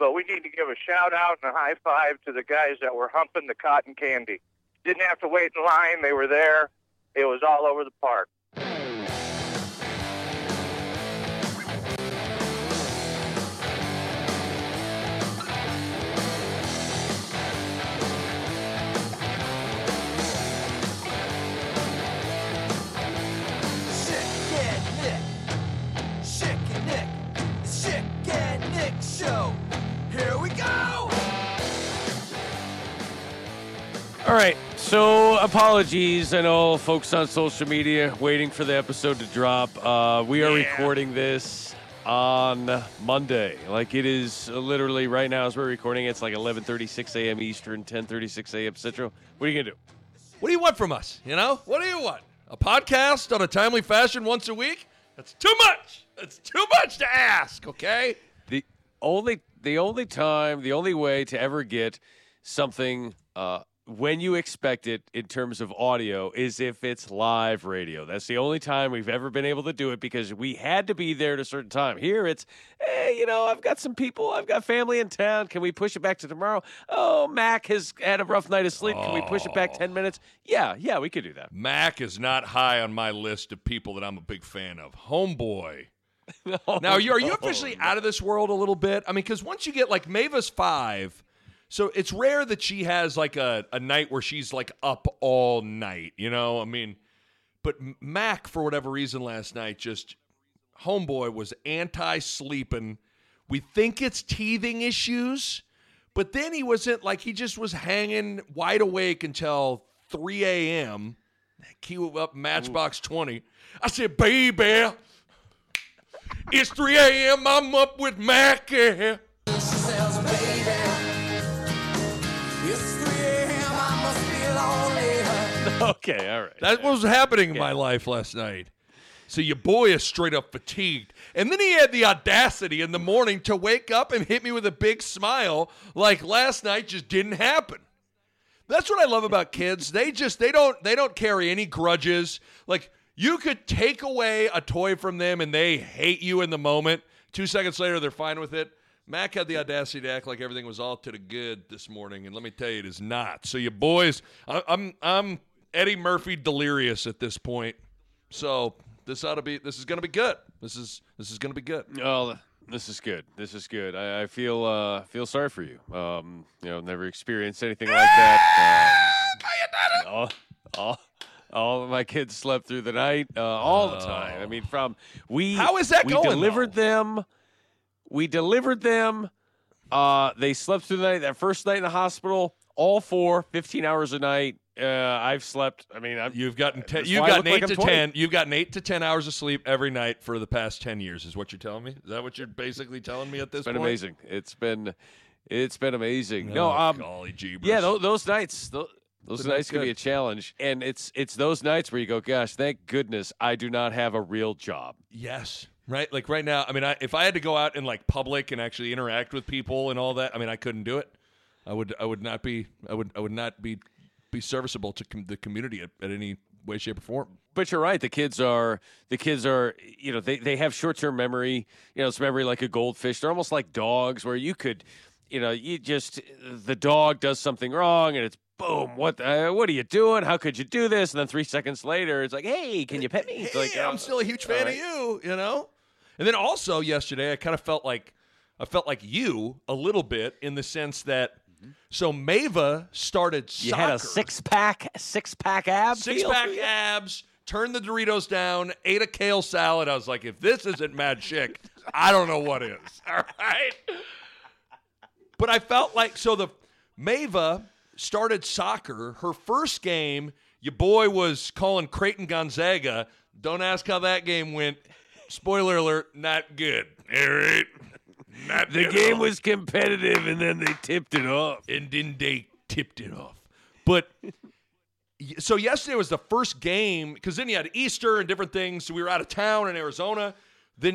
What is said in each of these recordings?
But we need to give a shout-out and a high-five to the guys that were humping the cotton candy. Didn't have to wait in line. They were there. It was all over the park. Schick and Nick Show. Here we go! All right, so apologies. I know folks on social media waiting for the episode to drop. We are recording this on Monday. Like, it is literally right now as we're recording, it's like 11:36 a.m. Eastern, 10:36 a.m. Central. What are you going to do? What do you want from us, you know? What do you want? A podcast on a timely fashion once a week? That's too much! That's too much to ask, okay? The only way to ever get something when you expect it in terms of audio is if it's live radio. That's the only time we've ever been able to do it because we had to be there at a certain time. Here it's, hey, you know, I've got some people, I've got family in town. Can we push it back to tomorrow? Oh, Mac has had a rough night of sleep. Can we push it back 10 minutes? Yeah, we could do that. Mac is not high on my list of people that I'm a big fan of. Homeboy. No, now, are you officially out of this world a little bit? I mean, because once you get, like, Maeva's 5, so it's rare that she has, like, a night where she's, like, up all night, you know? I mean, but Mac, for whatever reason last night, just homeboy was anti-sleeping. We think it's teething issues, but then he wasn't, like, he just was hanging wide awake until 3 a.m. Cue up Matchbox 20. I said, baby, it's 3 a.m. I'm up with Mac. She says, baby, it's 3 a.m. I must be lonely. Okay, all right. That was happening in my life last night. So your boy is straight up fatigued. And then he had the audacity in the morning to wake up and hit me with a big smile like last night just didn't happen. That's what I love about kids. They don't carry any grudges. Like, you could take away a toy from them, and they hate you in the moment. 2 seconds later, they're fine with it. Mac had the audacity to act like everything was all to the good this morning, and let me tell you, it is not. So you boys, I'm Eddie Murphy delirious at this point. So this is going to be good. This is going to be good. Oh, this is good. This is good. I feel sorry for you. You know, never experienced anything like that. All of my kids slept through the night all the time. I mean, how is that going? We delivered them. They slept through the night. That first night in the hospital, all 15 hours a night. I've slept. I mean, You've gotten 8 to 10 hours of sleep every night for the past 10 years. Is what you're telling me? Is that what you're basically telling me at this point? Amazing. It's been amazing. No, golly jeebers. Yeah, those nights. Those nights can be a challenge, and it's those nights where you go, gosh, thank goodness I do not have a real job. Yes, right? Like right now, I mean, if I had to go out in like public and actually interact with people and all that, I mean, I couldn't do it. I would not be serviceable to the community at any way, shape, or form. But you're right. The kids are, you know, they have short-term memory. You know, it's memory like a goldfish. They're almost like dogs where you could, you know, the dog does something wrong and it's, boom, what are you doing? How could you do this? And then 3 seconds later, it's like, hey, can you pet me? It's like, I'm still a huge fan of you, you know? And then also yesterday, I kind of felt like you a little bit in the sense that, so Maeva started soccer. You had a six-pack abs? Six-pack abs, turned the Doritos down, ate a kale salad. I was like, if this isn't Mad Chick, I don't know what is, all right? But I felt like, so the Maeva started soccer. Her first game, your boy was calling Creighton Gonzaga. Don't ask how that game went. Spoiler alert, not good. All right. Not the good game was competitive, and then they tipped it off. And then they tipped it off. But so yesterday was the first game, because then you had Easter and different things. So we were out of town in Arizona.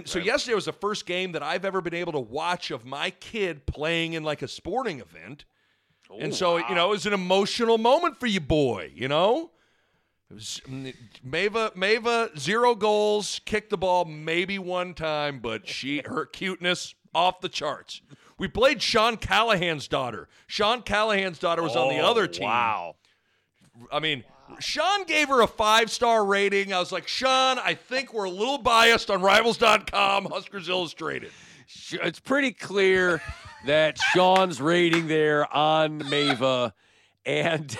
So yesterday was the first game that I've ever been able to watch of my kid playing in like a sporting event. Oh, and so, wow. You know, it was an emotional moment for you, boy, you know? It was Maeva, 0 goals, kicked the ball maybe one time, but her cuteness off the charts. We played Sean Callahan's daughter. Sean Callahan's daughter was on the other team. Wow. I mean, Sean gave her a 5-star rating. I was like, Sean, I think we're a little biased on Rivals.com, Huskers Illustrated. It's pretty clear that Sean's rating there on Maeva and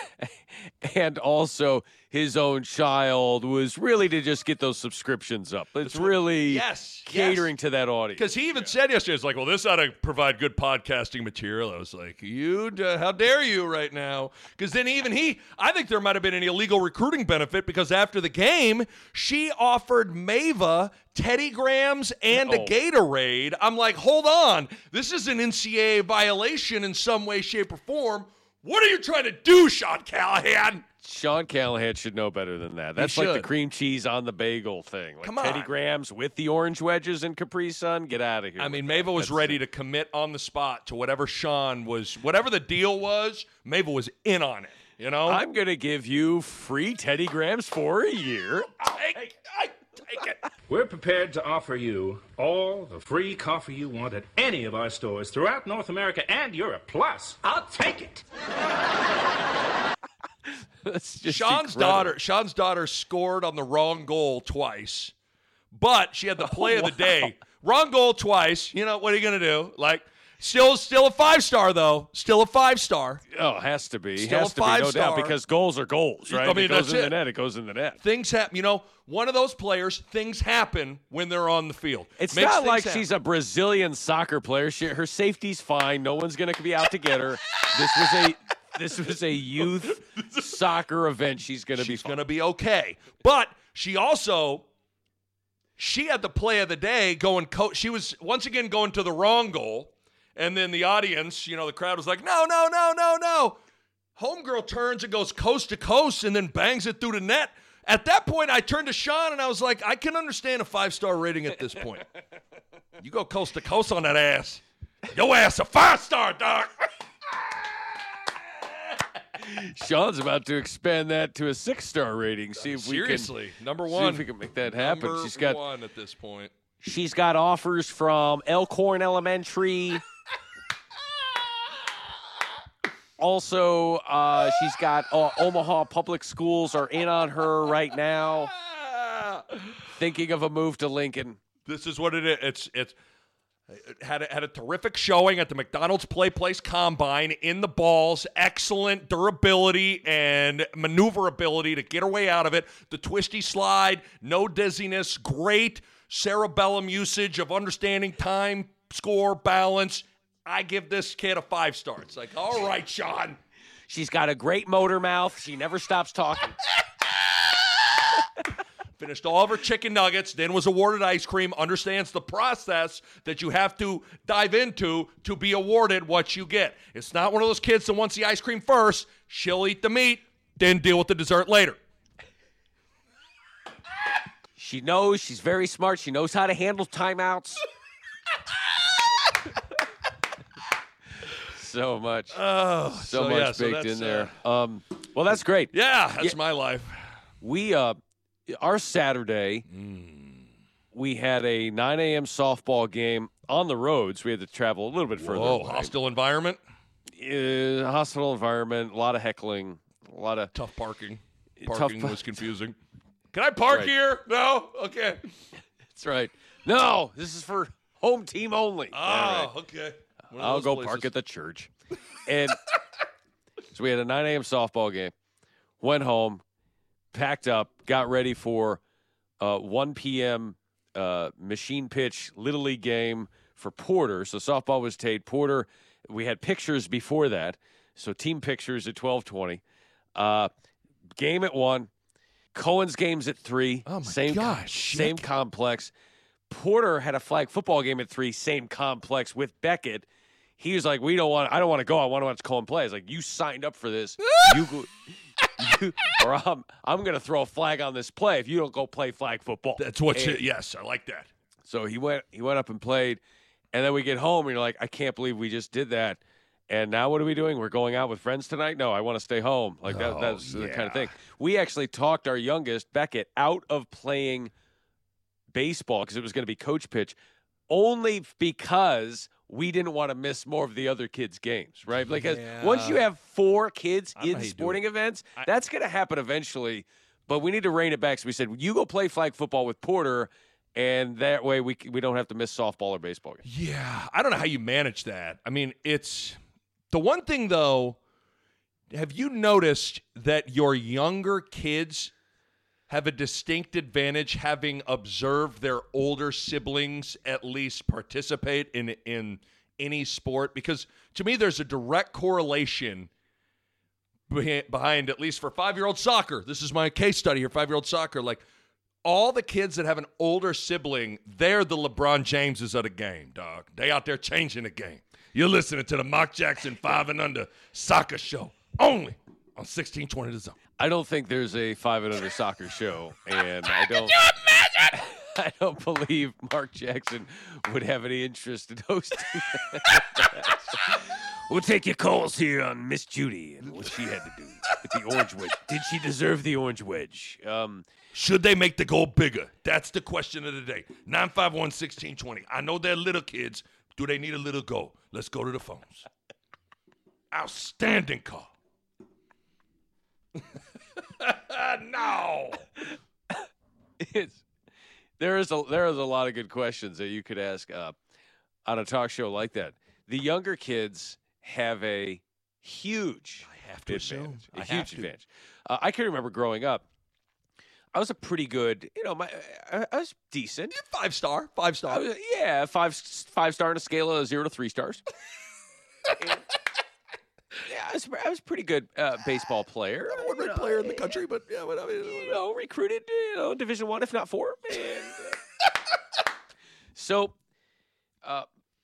also his own child was really to just get those subscriptions up. It's really catering to that audience. Because he even said yesterday, it's like, well, this ought to provide good podcasting material. I was like, how dare you right now? Because then I think there might have been an illegal recruiting benefit, because after the game, she offered Maeva Teddy Grahams and a Gatorade. I'm like, hold on. This is an NCAA violation in some way, shape, or form. What are you trying to do, Sean Callahan? Sean Callahan should know better than that. That's like the cream cheese on the bagel thing. Like, come on. Teddy Grahams with the orange wedges and Capri Sun, get out of here. I mean, Maeva was ready to commit on the spot to whatever the deal was, Maeva was in on it, you know? I'm going to give you free Teddy Grahams for a year. I take it. We're prepared to offer you all the free coffee you want at any of our stores throughout North America and Europe. Plus, I'll take it. Sean's daughter scored on the wrong goal twice, but she had the play of the day. Wrong goal twice. You know, what are you going to do? Like, still a 5-star, though. Still a 5-star. Oh, has to be. Still has to be, no doubt, because goals are goals, right? I mean, it goes in the net. It goes in the net. Things happen. You know, one of those players, things happen when they're on the field. It's not like she's a Brazilian soccer player. Her safety's fine. No one's going to be out to get her. This was a youth soccer event. She's going to be okay. But she had the play of the day going. She was once again going to the wrong goal. And then the audience, you know, the crowd was like, no, no, no, no, no. Homegirl turns and goes coast to coast and then bangs it through the net. At that point, I turned to Sean and I was like, I can understand a 5-star rating at this point. You go coast to coast on that ass. Your ass a 5-star, dog. Sean's about to expand that to a 6-star rating. See if we can, number one. See if we can make that happen. She's got one at this point. She's got offers from Elkhorn Elementary. Also, she's got Omaha Public Schools are in on her right now. Thinking of a move to Lincoln. This is what it is. It had a terrific showing at the McDonald's Place Combine in the balls. Excellent durability and maneuverability to get her way out of it. The twisty slide, no dizziness, great cerebellum usage of understanding time, score, balance. I give this kid a 5-star. It's like, all right, Sean. She's got a great motor mouth. She never stops talking. Finished all of her chicken nuggets, then was awarded ice cream, understands the process that you have to dive into to be awarded what you get. It's not one of those kids that wants the ice cream first. She'll eat the meat, then deal with the dessert later. She knows. She's very smart. She knows how to handle timeouts. So much. Oh, so much baked in there. Well, that's great. Yeah, that's my life. We, our Saturday, we had a 9 a.m. softball game on the roads. We had to travel a little bit further. Oh, hostile environment? Hostile environment, a lot of heckling, a lot of... Tough parking. Parking was confusing. Can I park here? No? Okay. That's right. No, this is for home team only. Oh, okay. I'll go park at the church. And so we had a 9 a.m. softball game, went home, packed up, got ready for 1 p.m. machine pitch Little League game for Porter. So softball was Tate. Porter, we had pictures before that. So team pictures at 12:20. Game at 1. Cohen's game's at 3. Oh, my gosh. Same complex. Porter had a flag football game at 3, same complex with Beckett. He was like, I don't want to go. I want to watch Colin play. It's like, you signed up for this. Or I'm going to throw a flag on this play if you don't go play flag football. That's what you, yes, I like that. So he went up and played, and then we get home, and you're like, I can't believe we just did that. And now what are we doing? We're going out with friends tonight? No, I want to stay home. Like that's the kind of thing. We actually talked our youngest, Beckett, out of playing baseball because it was going to be coach pitch only because we didn't want to miss more of the other kids' games, right? Because once you have four kids in sporting events, that's going to happen eventually. But we need to rein it back. So we said, you go play flag football with Porter, and that way we don't have to miss softball or baseball games. Yeah, I don't know how you manage that. I mean, it's the one thing, though, have you noticed that your younger kids have a distinct advantage having observed their older siblings at least participate in any sport? Because to me, there's a direct correlation behind, at least for 5-year-old soccer. This is my case study here, 5-year-old soccer. Like, all the kids that have an older sibling, they're the LeBron Jameses of the game, dog. They out there changing the game. You're listening to the Mock Jackson 5 and Under Soccer Show only on 1620 The Zone. I don't think there's a 5 and Under soccer show, and I don't believe Mark Jackson would have any interest in hosting. We'll take your calls here on Miss Judy and what she had to do with the orange wedge. Did she deserve the orange wedge? Should they make the goal bigger? That's the question of the day. 951-1620. I know they're little kids. Do they need a little goal? Let's go to the phones. Outstanding call. No. There is a lot of good questions that you could ask on a talk show like that. The younger kids have a huge advantage. Advantage. I can remember growing up. I was a pretty good, I was decent. Yeah, five star. Five star on a scale of 0 to 3 stars. Yeah, I was a pretty good baseball player. I one great player in the country, but yeah, but I mean, recruited, Division I, if not IV. So,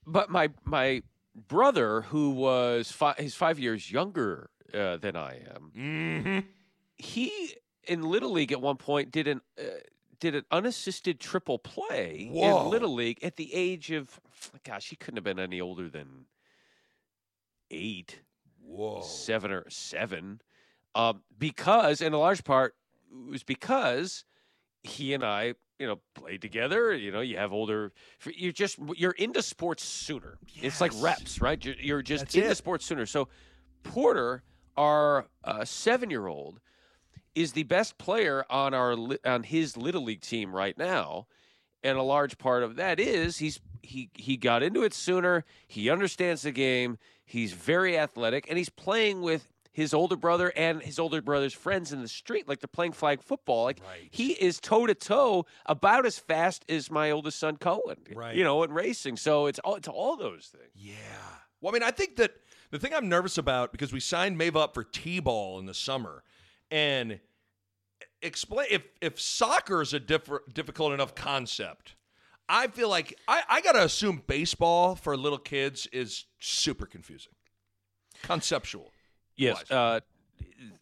but my brother, who was he's 5 years younger than I am, mm-hmm. He in Little League at one point did an unassisted triple play. Whoa. In Little League at the age of, he couldn't have been any older than 8. Whoa. 7 or 7, because in a large part it was because he and I, played together. You have older. You're into sports sooner. Yes. It's like reps, right? You're just into sports sooner. So Porter, our 7-year-old, is the best player on his Little League team right now, and a large part of that is he got into it sooner. He understands the game. He's very athletic, and he's playing with his older brother and his older brother's friends in the street, like they're playing flag football. Like He is toe-to-toe about as fast as my oldest son, Cohen, in racing. So it's all those things. Yeah. Well, I mean, I think that the thing I'm nervous about, because we signed Maeva up for T-ball in the summer, and explain if soccer is a difficult enough concept, I feel like I got to assume baseball for little kids is super confusing. Conceptual. Yes.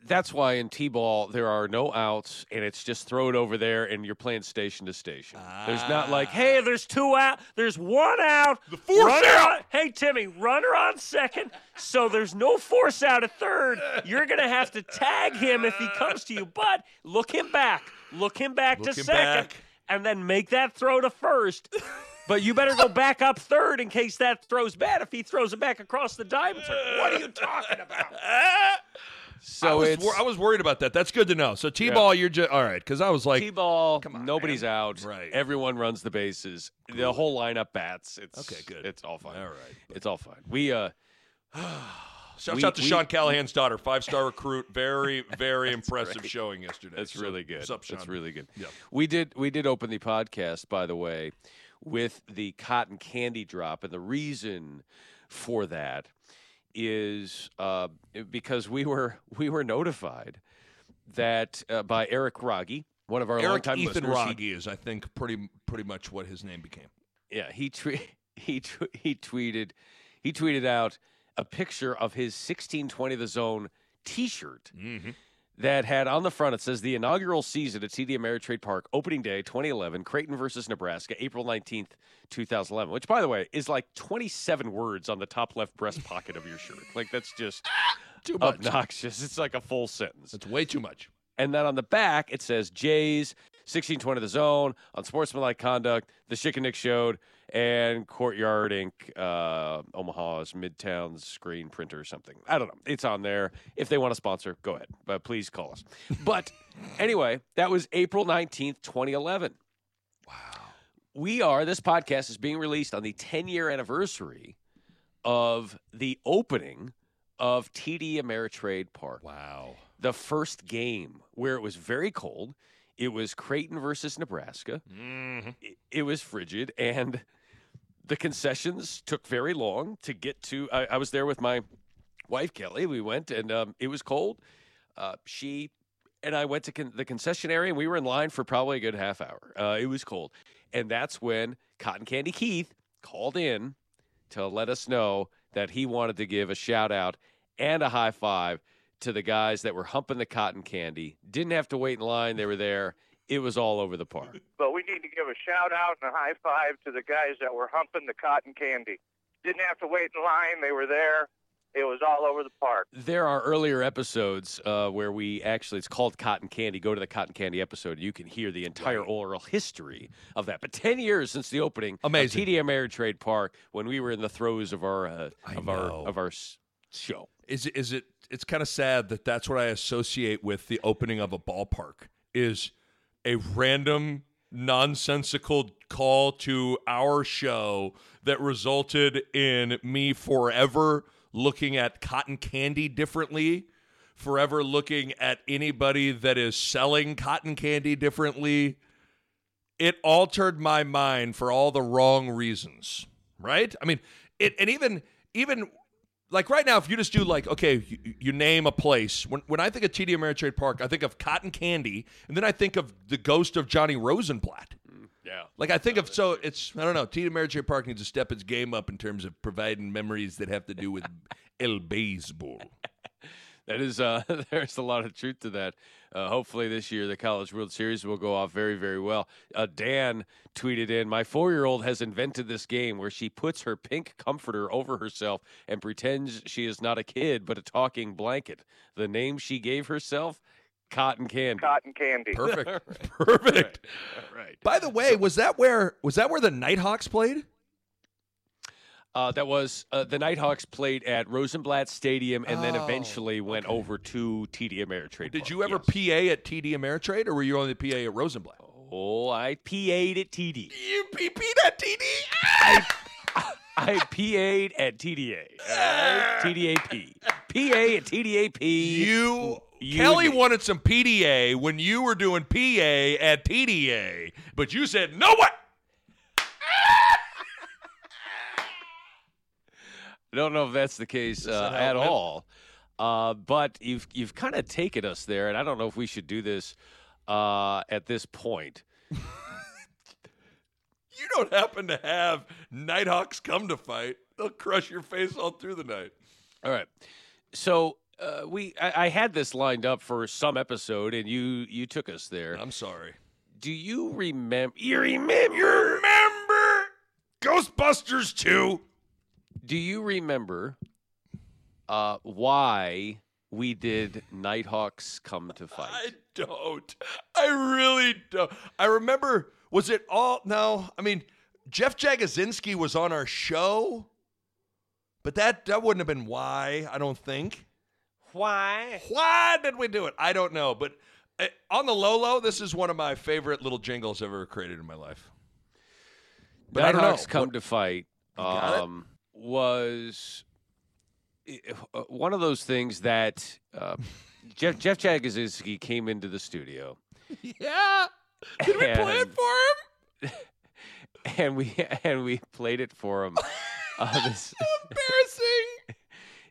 That's why in T-ball there are no outs, and it's just throw it over there, and you're playing station to station. There's not like, hey, there's 2 out. There's 1 out. The force out. Hey, Timmy, runner on second, so there's no force out at third. You're going to have to tag him if he comes to you, but look him back. Look him back to second. And then make that throw to first. But you better go back up third in case that throw's bad. If he throws it back across the diamond, it's like, what are you talking about? So I was worried about that. That's good to know. So T-ball, you're just all right, because I was like, T-ball, come on, nobody's out. Right. Everyone runs the bases. Cool. The whole lineup bats. It's okay, good. It's all fine. All right. It's all fine. We Shout out to Sean Callahan's daughter, 5-star recruit. Very, very impressive showing yesterday. That's really good. What's up, Sean? That's really good. Yeah. We did open the podcast, by the way, with the cotton candy drop, and the reason for that is because we were notified that by Eric Rogge, one of our longtime listeners. Ethan Rogge is, I think, pretty much what his name became. Yeah, he tweeted. He tweeted out a picture of his 1620 The Zone T-shirt that had on the front, it says, the inaugural season at TD Ameritrade Park, opening day 2011, Creighton versus Nebraska, April 19th, 2011, which, by the way, is like 27 words on the top left breast pocket of your shirt. Like, that's just too much. Obnoxious. It's like a full sentence. It's way too much. And then on the back, it says, Jays, 1620 The Zone, on sportsmanlike conduct, the Schick and Nick Show, and Courtyard Inc., Omaha's Midtown screen printer or something. I don't know. It's on there. If they want to sponsor, go ahead. But please call us. But anyway, that was April 19th, 2011. Wow. This podcast is being released on the 10-year anniversary of the opening of TD Ameritrade Park. Wow. The first game where it was very cold. It was Creighton versus Nebraska. It was frigid, and the concessions took very long to get to. I was there with my wife, Kelly. We went, and it was cold. She and I went to the concessionary, and we were in line for probably a good half hour. It was cold. And that's when Cotton Candy Keith called in to let us know that he wanted to give a shout-out and a high-five to the guys that were humping the cotton candy. Didn't have to wait in line. They were there. It was all over the park. But we need to give a shout-out and a high-five to the guys that were humping the cotton candy. Didn't have to wait in line. They were there. It was all over the park. There are earlier episodes where we actually, it's called Cotton Candy. Go to the Cotton Candy episode. You can hear the entire oral history of that. But 10 years since the opening of TD Ameritrade Park, when we were in the throes of our show. Is it? It's kind of sad that that's what I associate with the opening of a ballpark, is a random nonsensical call to our show that resulted in me forever looking at cotton candy differently, forever looking at anybody that is selling cotton candy differently. It altered my mind for all the wrong reasons, right? I mean, even like right now, if you just do like, okay, you name a place. When I think of TD Ameritrade Park, I think of cotton candy, and then I think of the ghost of Johnny Rosenblatt. Yeah. Like I think of, so it's, I don't know, TD Ameritrade Park needs to step its game up in terms of providing memories that have to do with El Baseball. That is, there's a lot of truth to that. Hopefully this year the College World Series will go off very, very well. Dan tweeted in, my 4-year-old has invented this game where she puts her pink comforter over herself and pretends she is not a kid but a talking blanket. The name she gave herself, Cotton Candy. Cotton Candy. Perfect. All right. Perfect. All right. By the way, was that where the Nighthawks played? That was the Nighthawks played at Rosenblatt Stadium and then eventually went over to TD Ameritrade. Did you ever PA at TD Ameritrade, or were you only PA at Rosenblatt? Oh, I PA'd at TD. You PP'd at TD? I PA'd at TDA. TDAP. PA at TDAP. You Kelly wanted some PDA when you were doing PA at TDA, but you said, no way. I don't know if that's the case at all, but you've kind of taken us there, and I don't know if we should do this at this point. You don't happen to have Nighthawks come to fight. They'll crush your face all through the night. All right. So I had this lined up for some episode, and you took us there. I'm sorry. Do you remember? You remember Ghostbusters 2? Do you remember why we did Nighthawks Come to Fight? I don't. I really don't. I remember, was it all? No. I mean, Jeff Jagodzinski was on our show, but that wouldn't have been why, I don't think. Why? Why did we do it? I don't know. But on the low, this is one of my favorite little jingles ever created in my life. But Nighthawks Come to Fight. Was one of those things that Jeff Jagodzinski came into the studio. Yeah. Did we play it for him? And we played it for him. That's so embarrassing.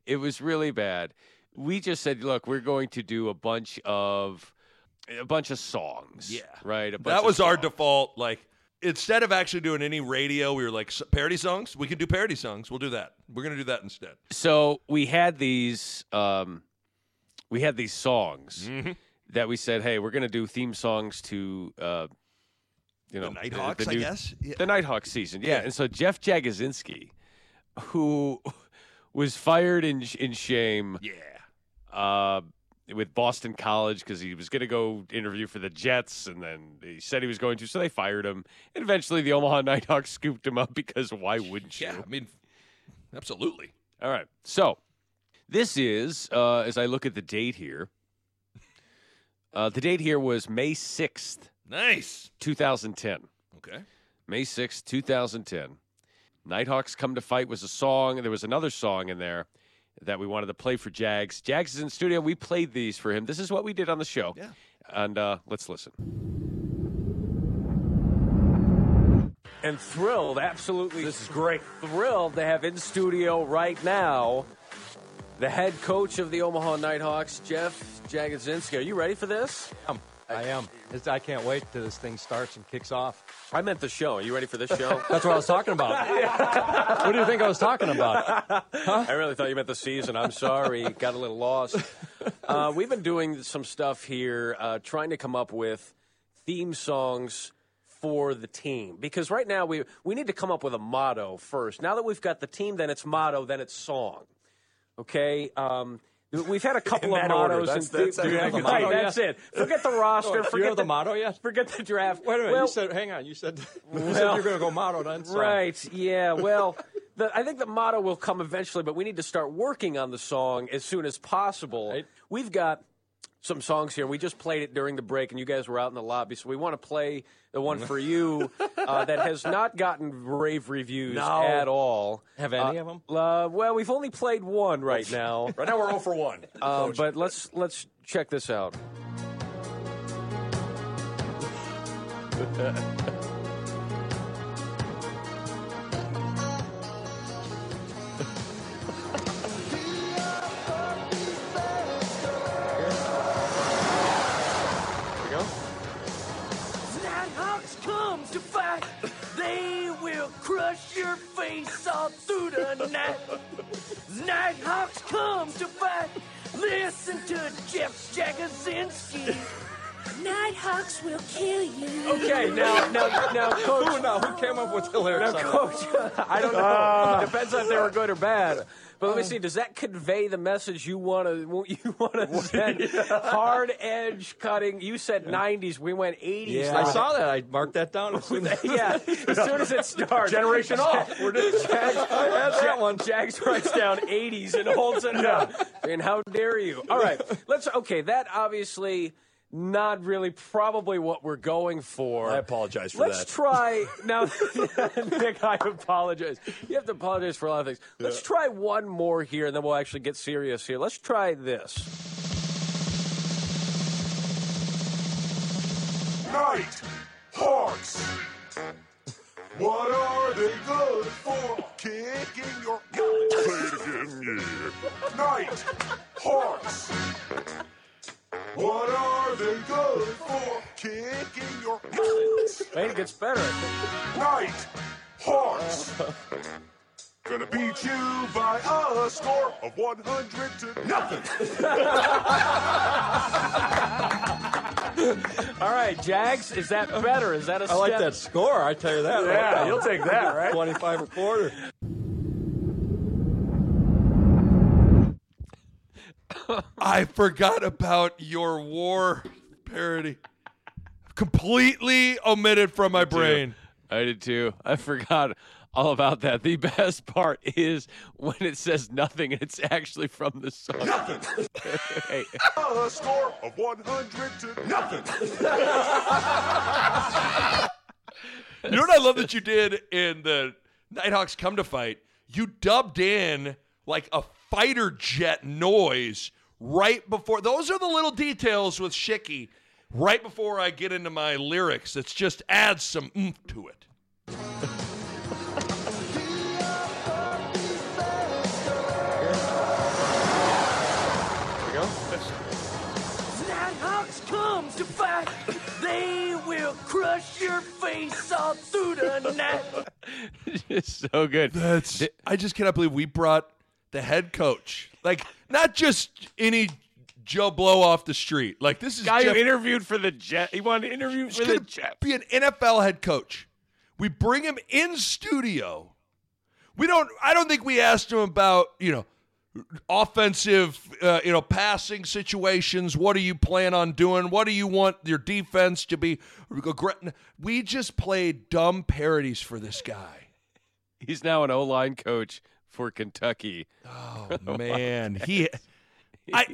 It was really bad. We just said, look, we're going to do a bunch of songs. Yeah. Right? That was our default, like, instead of actually doing any radio, we were like, parody songs? We could do parody songs. We'll do that. We're going to do that instead. So we had these songs that we said, hey, we're going to do theme songs to, you know. The Nighthawks, I guess? Yeah. The Nighthawks season, yeah. And so Jeff Jagodzinski, who was fired in shame. Yeah. With Boston College because he was going to go interview for the Jets, and then he said he was going to, so they fired him. And eventually the Omaha Nighthawks scooped him up because why wouldn't you? Yeah, I mean, absolutely. All right. So this is, as I look at the date here was May 6th. Nice. 2010. Okay. May 6th, 2010. Nighthawks Come to Fight was a song. There was another song in there that we wanted to play for Jags. Jags is in the studio. We played these for him. This is what we did on the show. Yeah. And let's listen. And thrilled, absolutely. This is great. Thrilled to have in studio right now the head coach of the Omaha Nighthawks, Jeff Jagodzinski. Are you ready for this? I am. I can't wait till this thing starts and kicks off. I meant the show. Are you ready for this show? That's what I was talking about. Yeah. What do you think I was talking about? Huh? I really thought you meant the season. I'm sorry. Got a little lost. We've been doing some stuff here, trying to come up with theme songs for the team. Because right now we need to come up with a motto first. Now that we've got the team, then it's motto, then it's song. Okay? We've had a couple of mottos. That's it. Forget the roster. Forget the motto, yes? Forget the draft. Wait a minute. You said you're going to go motto, then. So. Right. Yeah. Well, I think the motto will come eventually, but we need to start working on the song as soon as possible. Right. We've got some songs here. We just played it during the break, and you guys were out in the lobby, so we want to play the one for you that has not gotten rave reviews at all. Have any of them? Well, we've only played one right now. Right now we're 0 for 1. But let's check this out. They will crush your face all through the night. Nighthawks come to fight. Listen to Jeff Jagodzinski. Nighthawks will kill you. Okay, now, Coach. Who came up with the lyrics? Now, Coach, I don't know. Depends on if they were good or bad. But let me see. Does that convey the message you want to send? Hard edge cutting. You said 90s. We went 80s. Yeah. I saw that. I marked that down. As soon as it starts. Generation off. We're just that one. Jags writes down 80s and holds it down. And how dare you? All right. That obviously. Not really probably what we're going for. I apologize for that. Let's try. Now, Nick, I apologize. You have to apologize for a lot of things. Let's try one more here, and then we'll actually get serious here. Let's try this. Nighthawks. What are they good for? Kicking your Nighthawks. What are they good for? Kicking your ass. It gets better. Nighthawks. Gonna beat you by a score of 100-0. All right, Jags, is that better? Is that a step? I like that score, I tell you that. Yeah, you'll take that, right? 25 a quarter. I forgot about your war parody. Completely omitted from my brain. I did too. I forgot all about that. The best part is when it says nothing and it's actually from the song. Nothing. Hey. A score of 100-0. You know what I love that you did in the Nighthawks Come to Fight? You dubbed in like a fighter jet noise right before. Those are the little details with Schicky right before I get into my lyrics. It's just adds some oomph to it. There we go. Nighthawks come to fight. They will crush your face off. It's so good. I just cannot believe we brought the head coach. Like, not just any Joe Blow off the street. Like, this is guy Jeff, who interviewed for the Jets. He wanted to interview for the Jets. Be an NFL head coach. We bring him in studio. I don't think we asked him about, offensive, passing situations. What do you plan on doing? What do you want your defense to be? We just played dumb parodies for this guy. He's now an O-line coach for Kentucky. Oh, man.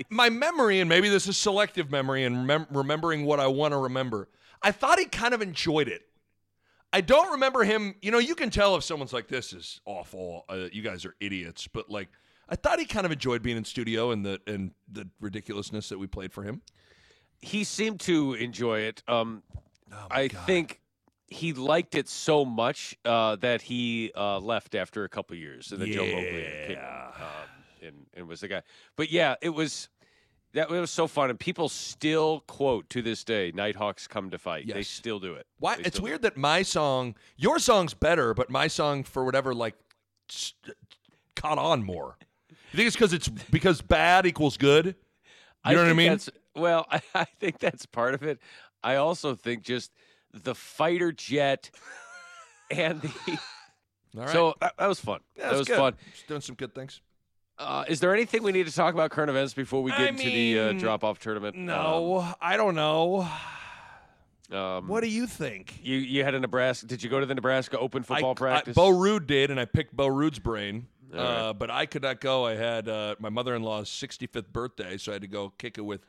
My memory, and maybe this is selective memory and remembering what I want to remember, I thought he kind of enjoyed it. I don't remember him. You can tell if someone's like, this is awful. You guys are idiots. But, like, I thought he kind of enjoyed being in studio and the ridiculousness that we played for him. He seemed to enjoy it. I think he liked it so much that he left after a couple years. And then Joe Mobley came and was the guy. But, yeah, it was so fun, and people still quote to this day, Nighthawks come to fight. Yes. They still do it. Why? It's weird that my song, your song's better, but my song, for whatever, like, caught on more. You think it's because bad equals good? You know what I mean? Well, I think that's part of it. I also think just the fighter jet and the... All right. So that was fun. Yeah, that was good. Fun. Just doing some good things. Is there anything we need to talk about current events before we get into the drop-off tournament? No, I don't know. What do you think? You had a Nebraska. Did you go to the Nebraska open football practice? Bo Rude did, and I picked Bo Rude's brain. Right. But I could not go. I had my mother-in-law's 65th birthday, so I had to go kick it with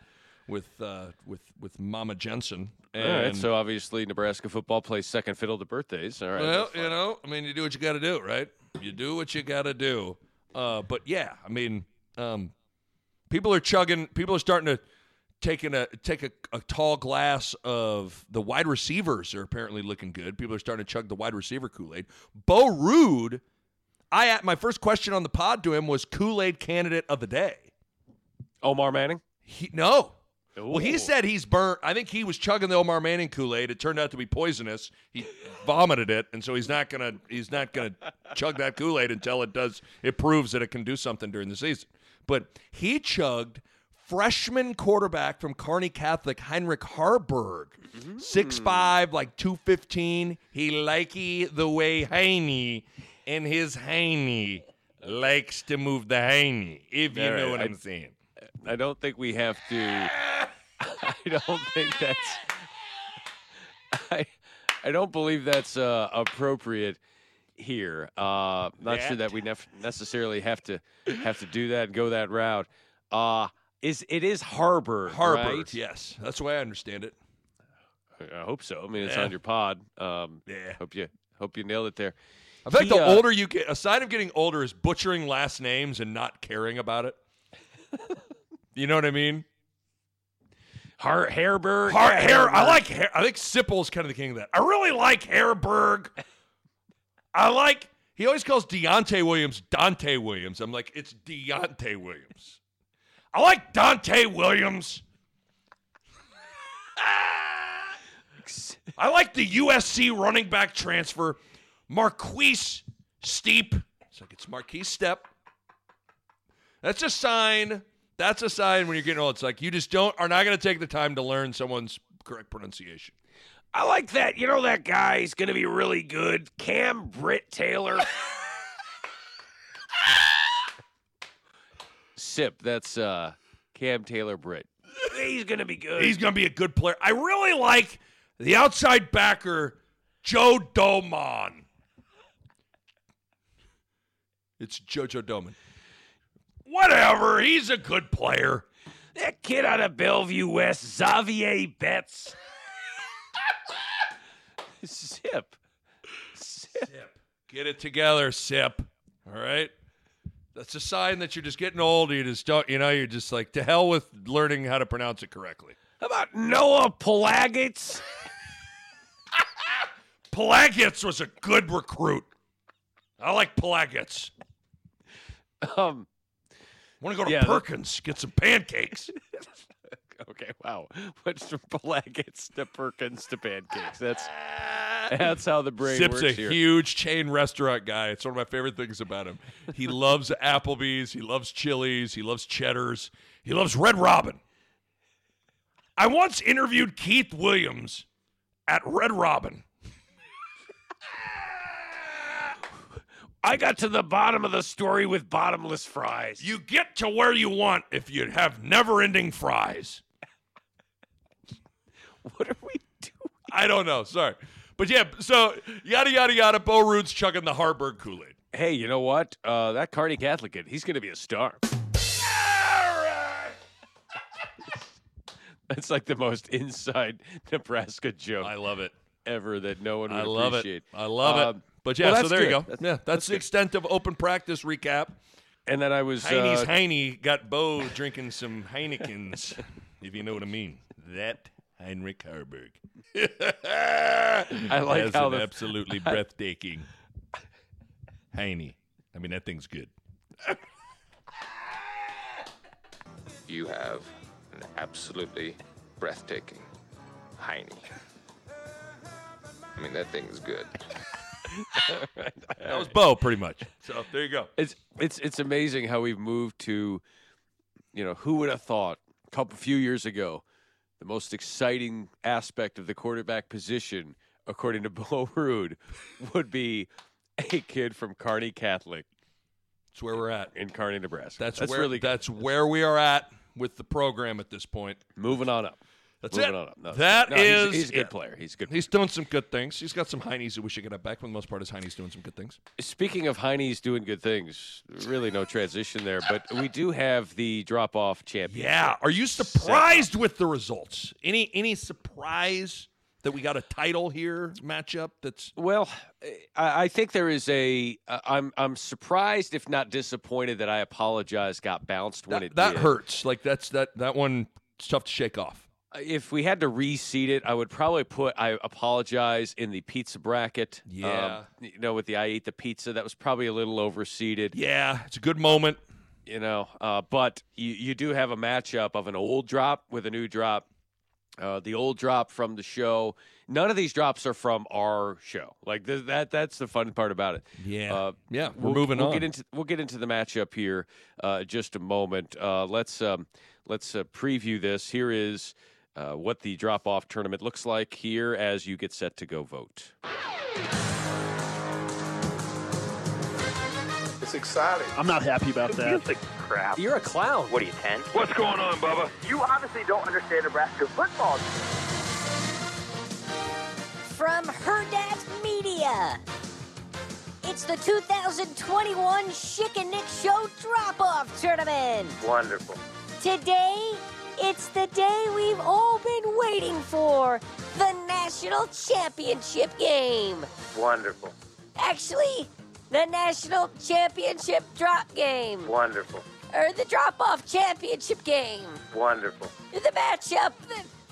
Mama Jensen. And all right, so obviously Nebraska football plays second fiddle to birthdays. All right. Well, you do what you got to do, right? You do what you got to do. But yeah, people are chugging. People are starting to take a tall glass of the wide receivers are apparently looking good. People are starting to chug the wide receiver Kool-Aid. Bo Rude, my first question on the pod to him was Kool-Aid candidate of the day. Omar Manning? No. Ooh. Well, he said he's burnt. I think he was chugging the Omar Manning Kool-Aid. It turned out to be poisonous. He vomited it, and so he's not gonna chug that Kool-Aid until it proves that it can do something during the season. But he chugged freshman quarterback from Kearney Catholic, Heinrich Haarberg, 6'5", like 215. He likey the way Heine, and his Heine likes to move the Heine. If you know what I'm saying. I don't think we have to. I don't think that's. I don't believe that's appropriate here. Not sure that we necessarily have to do that and go that route. It is Haarberg, right? Yes, that's the way I understand it. I hope so. I mean, it's on your pod. Hope you nailed it there. I think the older you get, a sign of getting older is butchering last names and not caring about it. You know what I mean? Haarberg. Haarberg. I like Haarberg. I think Sipple's kind of the king of that. I really like Haarberg. He always calls Deontay Williams Dante Williams. I'm like, it's Deontay Williams. I like Dante Williams. I like the USC running back transfer, Marquise Steep. It's Marquise Step. That's a sign. That's a sign when you're getting old. It's like you just are not going to take the time to learn someone's correct pronunciation. I like that. You know that guy, he's going to be really good. Cam Britt Taylor. Sip, that's Cam Taylor Britt. He's going to be good. He's going to be a good player. I really like the outside backer, Joe Domann. It's Jojo Domann. Whatever, he's a good player. That kid out of Bellevue West, Xavier Betts. Sip. Get it together, Sip. All right? That's a sign that you're just getting old. You just don't, you're just like, to hell with learning how to pronounce it correctly. How about Noah Plaggitz? Plaggitz was a good recruit. I like Plaggitz. I want to go to Perkins, get some pancakes. Okay, wow. Went from blankets to Perkins to pancakes. That's That's how the brain Sip's works here. Sip's a huge chain restaurant guy. It's one of my favorite things about him. He loves Applebee's. He loves Chili's. He loves Cheddar's. He loves Red Robin. I once interviewed Keith Williams at Red Robin. I got to the bottom of the story with bottomless fries. You get to where you want if you have never-ending fries. What are we doing? I don't know. Sorry. But, yeah, so yada, yada, yada. Bo Rude's chugging the Haarberg Kool-Aid. Hey, you know what? That Kearney Catholic kid, he's going to be a star. It's like the most inside Nebraska joke. I love it. Ever that no one would appreciate. I love it. But, yeah, well, so there good. You go. That's the extent of open practice recap. And then I was... Heine got Bo drinking some Heinekens, if you know what I mean. That Heinrich Haarberg. I like that's how... That's absolutely breathtaking. Heine. I mean, that thing's good. You have... an absolutely breathtaking Heine. I mean, that thing is good. That was Bo, pretty much. So there you go. It's amazing how we've moved to, you know, who would have thought a few years ago, the most exciting aspect of the quarterback position, according to Bo Rude, would be a kid from Kearney Catholic. That's where we're at in Kearney, Nebraska. That's where we are at. With the program at this point. Moving on up. That's it. No, that no, is he's a good player. He's doing some good things. He's got some Heinies that we should get back. For the most part, is Heinies doing some good things. Speaking of Heinies doing good things, really no transition there, but we do have the drop-off championship. Yeah. Are you surprised with the results? Any surprise that we got a title here matchup that's... Well, I think there is a... I'm surprised, if not disappointed, that I apologize got bounced when it did. That hurts. Like, that one, it's tough to shake off. If we had to reseed it, I would probably put I apologize in the pizza bracket. Yeah. You know, with the I ate the pizza, that was probably a little overseeded. Yeah, it's a good moment. You know, but you do have a matchup of an old drop with a new drop. The old drop from the show. None of these drops are from our show. Like that's the fun part about it. Yeah, we're moving on. We'll get into the matchup here just a moment. Let's preview this. Here is what the drop-off tournament looks like. Here as you get set to go vote. It's exciting. I'm not happy about that. It's like crap. You're a clown. What are you, 10? What's going on, Bubba? You obviously don't understand Nebraska football. From Hurrdat Media, it's the 2021 Schick and Nick Show Drop-Off Tournament. Wonderful. Today, it's the day we've all been waiting for, the National Championship game. Wonderful. Actually... the National Championship Drop Game. Wonderful. Or the Drop-Off Championship Game. Wonderful. The matchup.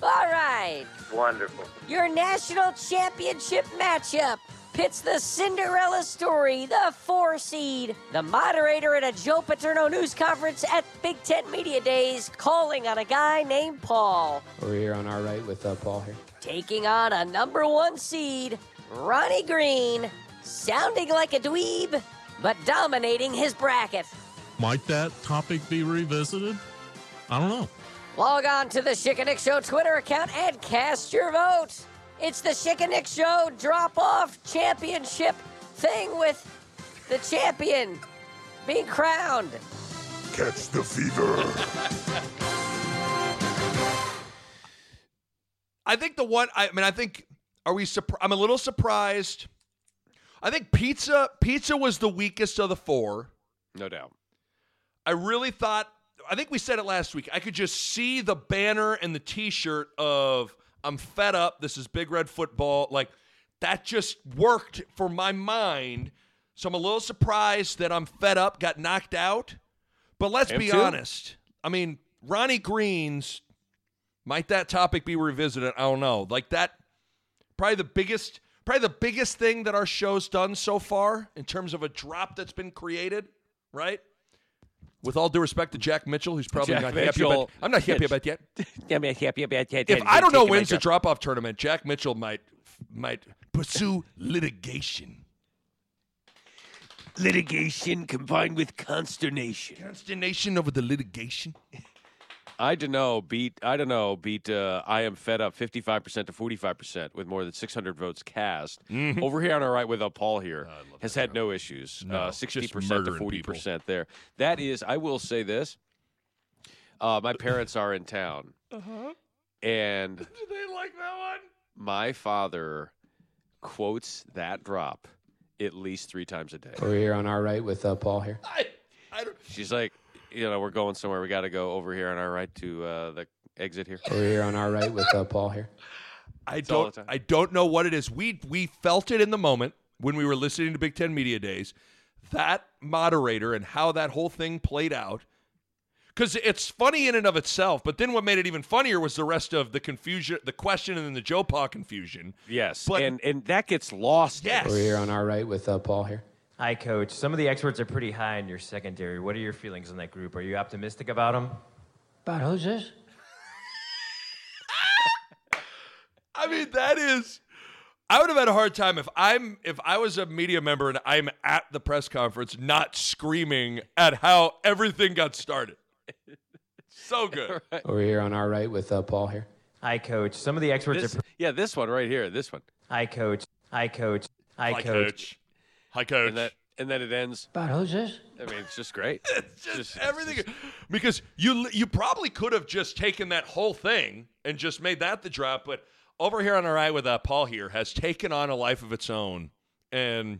All right. Wonderful. Your National Championship matchup pits the Cinderella story, the 4 seed. The moderator at a Joe Paterno news conference at Big Ten Media Days calling on a guy named Paul. Over here on our right with Paul here. Taking on a number 1 seed, Ronnie Green. Sounding like a dweeb, but dominating his bracket. Might that topic be revisited? I don't know. Log on to the Schick and Nick Show Twitter account and cast your vote. It's the Schick and Nick Show Drop-Off Championship thing with the champion being crowned. Catch the fever. I think the one, I'm a little surprised. I think pizza was the weakest of the 4. No doubt. I think we said it last week. I could just see the banner and the T-shirt of I'm fed up. This is Big Red football. Like, that just worked for my mind. So I'm a little surprised that I'm fed up, got knocked out. But let's be honest. I mean, Ronnie Green's, might that topic be revisited? I don't know. Like that, probably the biggest thing that our show's done so far in terms of a drop that's been created, right? With all due respect to Jack Mitchell, who's probably not happy about it. I'm not happy about it yet. If I don't know wins the drop-off tournament, Jack Mitchell might pursue litigation. Litigation combined with consternation. Consternation over the litigation? I don't know, beat I am fed up 55% to 45% with more than 600 votes cast. Mm-hmm. Over here on our right with Paul here has had no issues. 60% to 40% people. There. That is, I will say this. My parents are in town. Uh-huh. And do they like that one? My father quotes that drop at least 3 times a day. Over here on our right with Paul here. I don't, she's like, you know, we're going somewhere. We got to go over here on our right to the exit here. Over here on our right with Paul here. I don't know what it is. We felt it in the moment when we were listening to Big Ten Media Days. That moderator and how that whole thing played out. Because it's funny in and of itself, but then what made it even funnier was the rest of the confusion, the question, and then the Joe Pa confusion. Yes, but, and that gets lost. Yes. Over here on our right with Paul here. Hi, Coach. Some of the experts are pretty high in your secondary. What are your feelings on that group? Are you optimistic about them? About who's this? I mean, that is... I would have had a hard time if I was a media member and I'm at the press conference not screaming at how everything got started. So good. Right. Over here on our right with Paul here. Hi, Coach. Some of the experts are... Yeah, this one right here. This one. Hi, Coach. Hi, Coach. Hi, Coach. Hi, Coach. And then it ends. About who's this? I mean, it's just great. it's just everything. It's just... Because you probably could have just taken that whole thing and just made that the drop, but over here on our right with Paul here has taken on a life of its own, and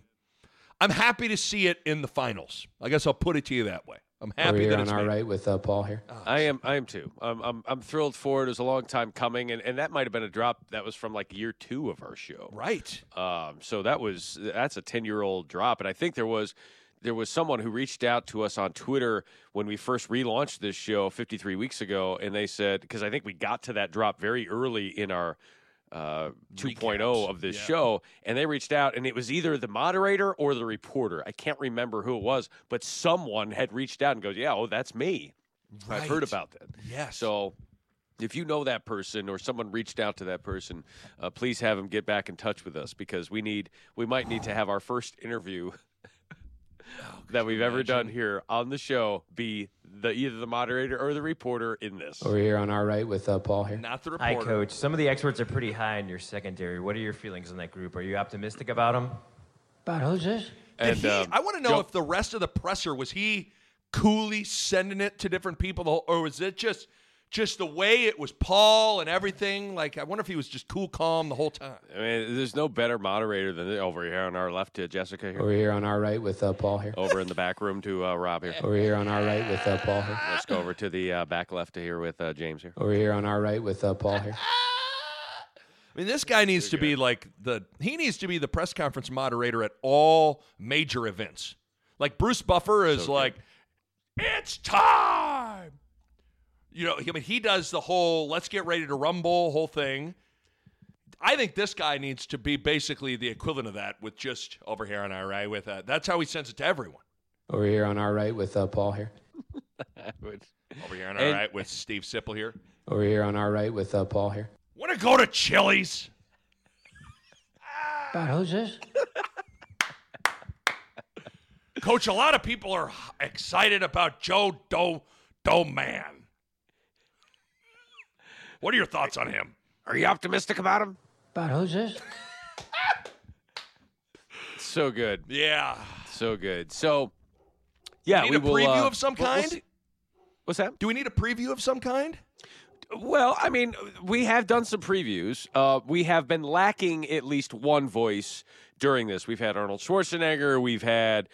I'm happy to see it in the finals. I guess I'll put it to you that way. I'm happy that it's on our right with Paul here. Oh, I am too. I'm thrilled for it. It was a long time coming, and that might have been a drop that was from like year 2 of our show, right? So that's a 10-year-old drop, and I think there was someone who reached out to us on Twitter when we first relaunched this show 53 weeks ago, and they said, because I think we got to that drop very early in our 2.0 of this show, and they reached out, and it was either the moderator or the reporter. I can't remember who it was, but someone had reached out and goes, yeah, oh, that's me. Right. I've heard about that. Yes. So if you know that person or someone reached out to that person, please have them get back in touch with us, because we might need to have our first interview that we've ever done here on the show be either the moderator or the reporter in this. Over here on our right with Paul here. Not the reporter. Hi, Coach. Some of the experts are pretty high in your secondary. What are your feelings on that group? Are you optimistic about them? About who's this? And I want to know if the rest of the presser, was he coolly sending it to different people, or was it just the way it was Paul and everything? Like, I wonder if he was just cool, calm the whole time. I mean, there's no better moderator than over here on our left to Jessica here. Over here on our right with Paul here. Over in the back room to Rob here. Over here on our right with Paul here. Let's go over to the back left to here with James here. Over here on our right with Paul here. I mean, this guy needs to be like he needs to be the press conference moderator at all major events. Like, Bruce Buffer is so like, it's time! You know, I mean, he does the whole let's get ready to rumble whole thing. I think this guy needs to be basically the equivalent of that with just over here on our right with that's how he sends it to everyone. Over here on our right with Paul here. Over here on our right with Steve Sipple here. Over here on our right with Paul here. Want to go to Chili's? About who's this? Coach, a lot of people are excited about Joe Domann. What are your thoughts on him? Are you optimistic about him? About who's this? So good. Yeah. So good. So, yeah, we will... need a preview of some kind? What's that? Do we need a preview of some kind? Well, I mean, we have done some previews. We have been lacking at least one voice during this. We've had Arnold Schwarzenegger. We've had...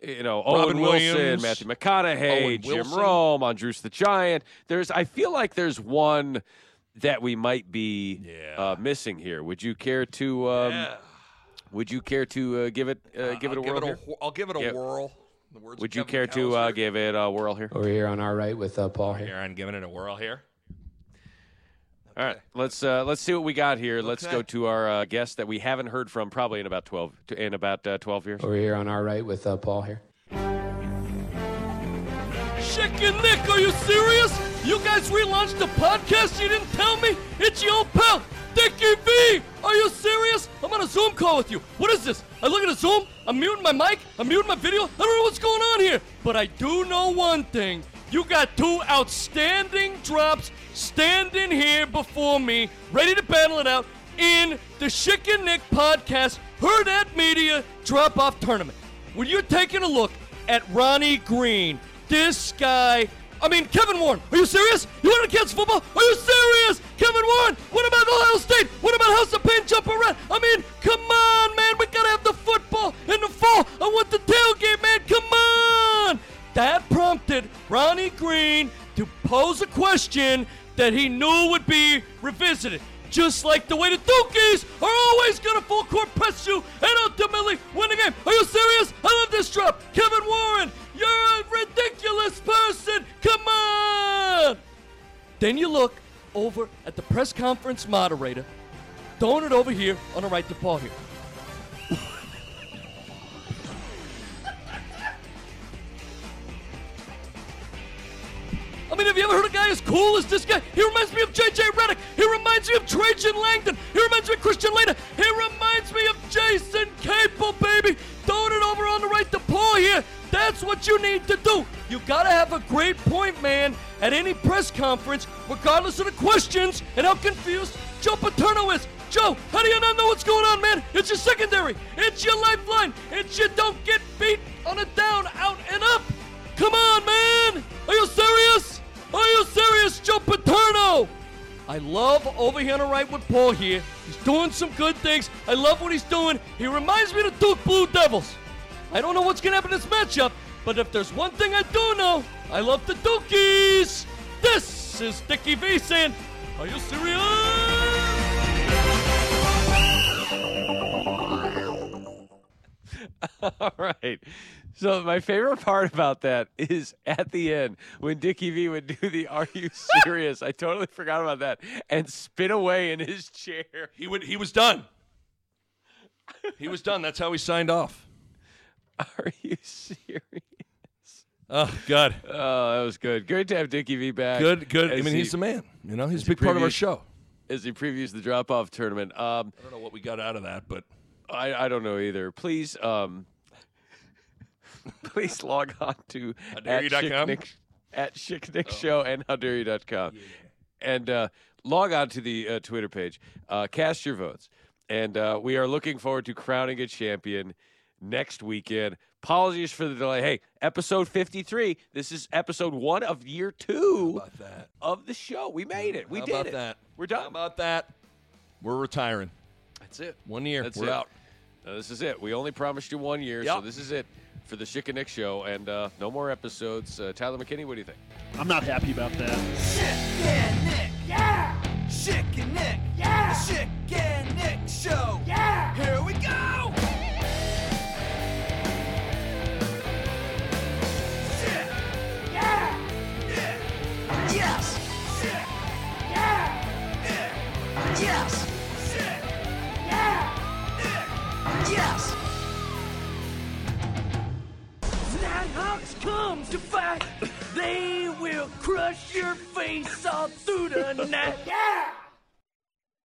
You know, Owen Wilson, Matthew McConaughey, Jim Rome, Andrews the Giant. I feel like there's one that we might be missing here. Would you care to? Would you care to give it a whirl? I'll give it a whirl. Would you care to give it a whirl here? Over here on our right with Paul here. Here, I'm giving it a whirl here. Okay. All right, let's see what we got here. Okay. Let's go to our guest that we haven't heard from probably in about 12 years. Over here on our right with Paul here. Schick and Nick, are you serious? You guys relaunched the podcast? You didn't tell me. It's your pal, Dickie V! Are you serious? I'm on a Zoom call with you. What is this? I look at a Zoom, I'm muting my mic, I'm muting my video, I don't know what's going on here. But I do know one thing. You got two outstanding drops standing here before me, ready to battle it out in the Schick and Nick podcast, Hurrdat Media Drop-Off Tournament. When you're taking a look at Ronnie Green, this guy, I mean, Kevin Warren, are you serious? You want to cancel football? Are you serious? Kevin Warren, what about Ohio State? What about House of Pain, Jump Around? I mean, come on, man. We got to have the football in the fall. I want the tailgate, man. Come on. That prompted Ronnie Green to pose a question that he knew would be revisited. Just like the way the Dukies are always going to full court press you and ultimately win the game. Are you serious? I love this drop. Kevin Warren, you're a ridiculous person. Come on. Then you look over at the press conference moderator, throwing it over here on the right to Paul here. I mean, have you ever heard a guy as cool as this guy? He reminds me of J.J. Redick. He reminds me of Trajan Langdon. He reminds me of Christian Laettner. He reminds me of Jason Capel, baby. Throwing it over on the right to Paul here. That's what you need to do. You got to have a great point man at any press conference, regardless of the questions and how confused Joe Paterno is. Joe, how do you not know what's going on, man? It's your secondary. It's your lifeline. It's your don't get beat on a down, out, and up. Come on, man. Are you serious? Are you serious, Joe Paterno? I love over here on the right with Paul here. He's doing some good things. I love what he's doing. He reminds me of the Duke Blue Devils. I don't know what's going to happen in this matchup, but if there's one thing I do know, I love the Dukies. This is Dickie V saying, are you serious? All right. So my favorite part about that is at the end when Dickie V would do the "Are you serious?" I totally forgot about that and spin away in his chair. He was done. He was done. That's how he signed off. Are you serious? Oh, God. Oh, that was good. Great to have Dickie V back. Good. I mean, he's the man. You know, he's a big part of our show. As he previews the drop-off tournament. I don't know what we got out of that, but... I don't know either. Please please log on to at Schick Nick Show and howdareyou.com. Yeah. And log on to the Twitter page. Cast your votes. And we are looking forward to crowning a champion next weekend. Apologies for the delay. Hey, episode 53. This is episode 1 of year 2 of the show. We made it. We did it. We're done. How about that? We're retiring. That's it. 1 year. We're out. This is it. We only promised you 1 year, so this is it for the Schick and Nick Show, and no more episodes. Tyler McKinney, what do you think? I'm not happy about that. Schick and Nick. Yeah! Schick and Nick. Yeah! Schick and Nick Show. Yeah! Here we go! Yes! Shit! Yeah! Nick! Yes! Shit! Yeah! Nick! Yes! Nighthawks come to fight. They will crush your face all through the night. Yeah!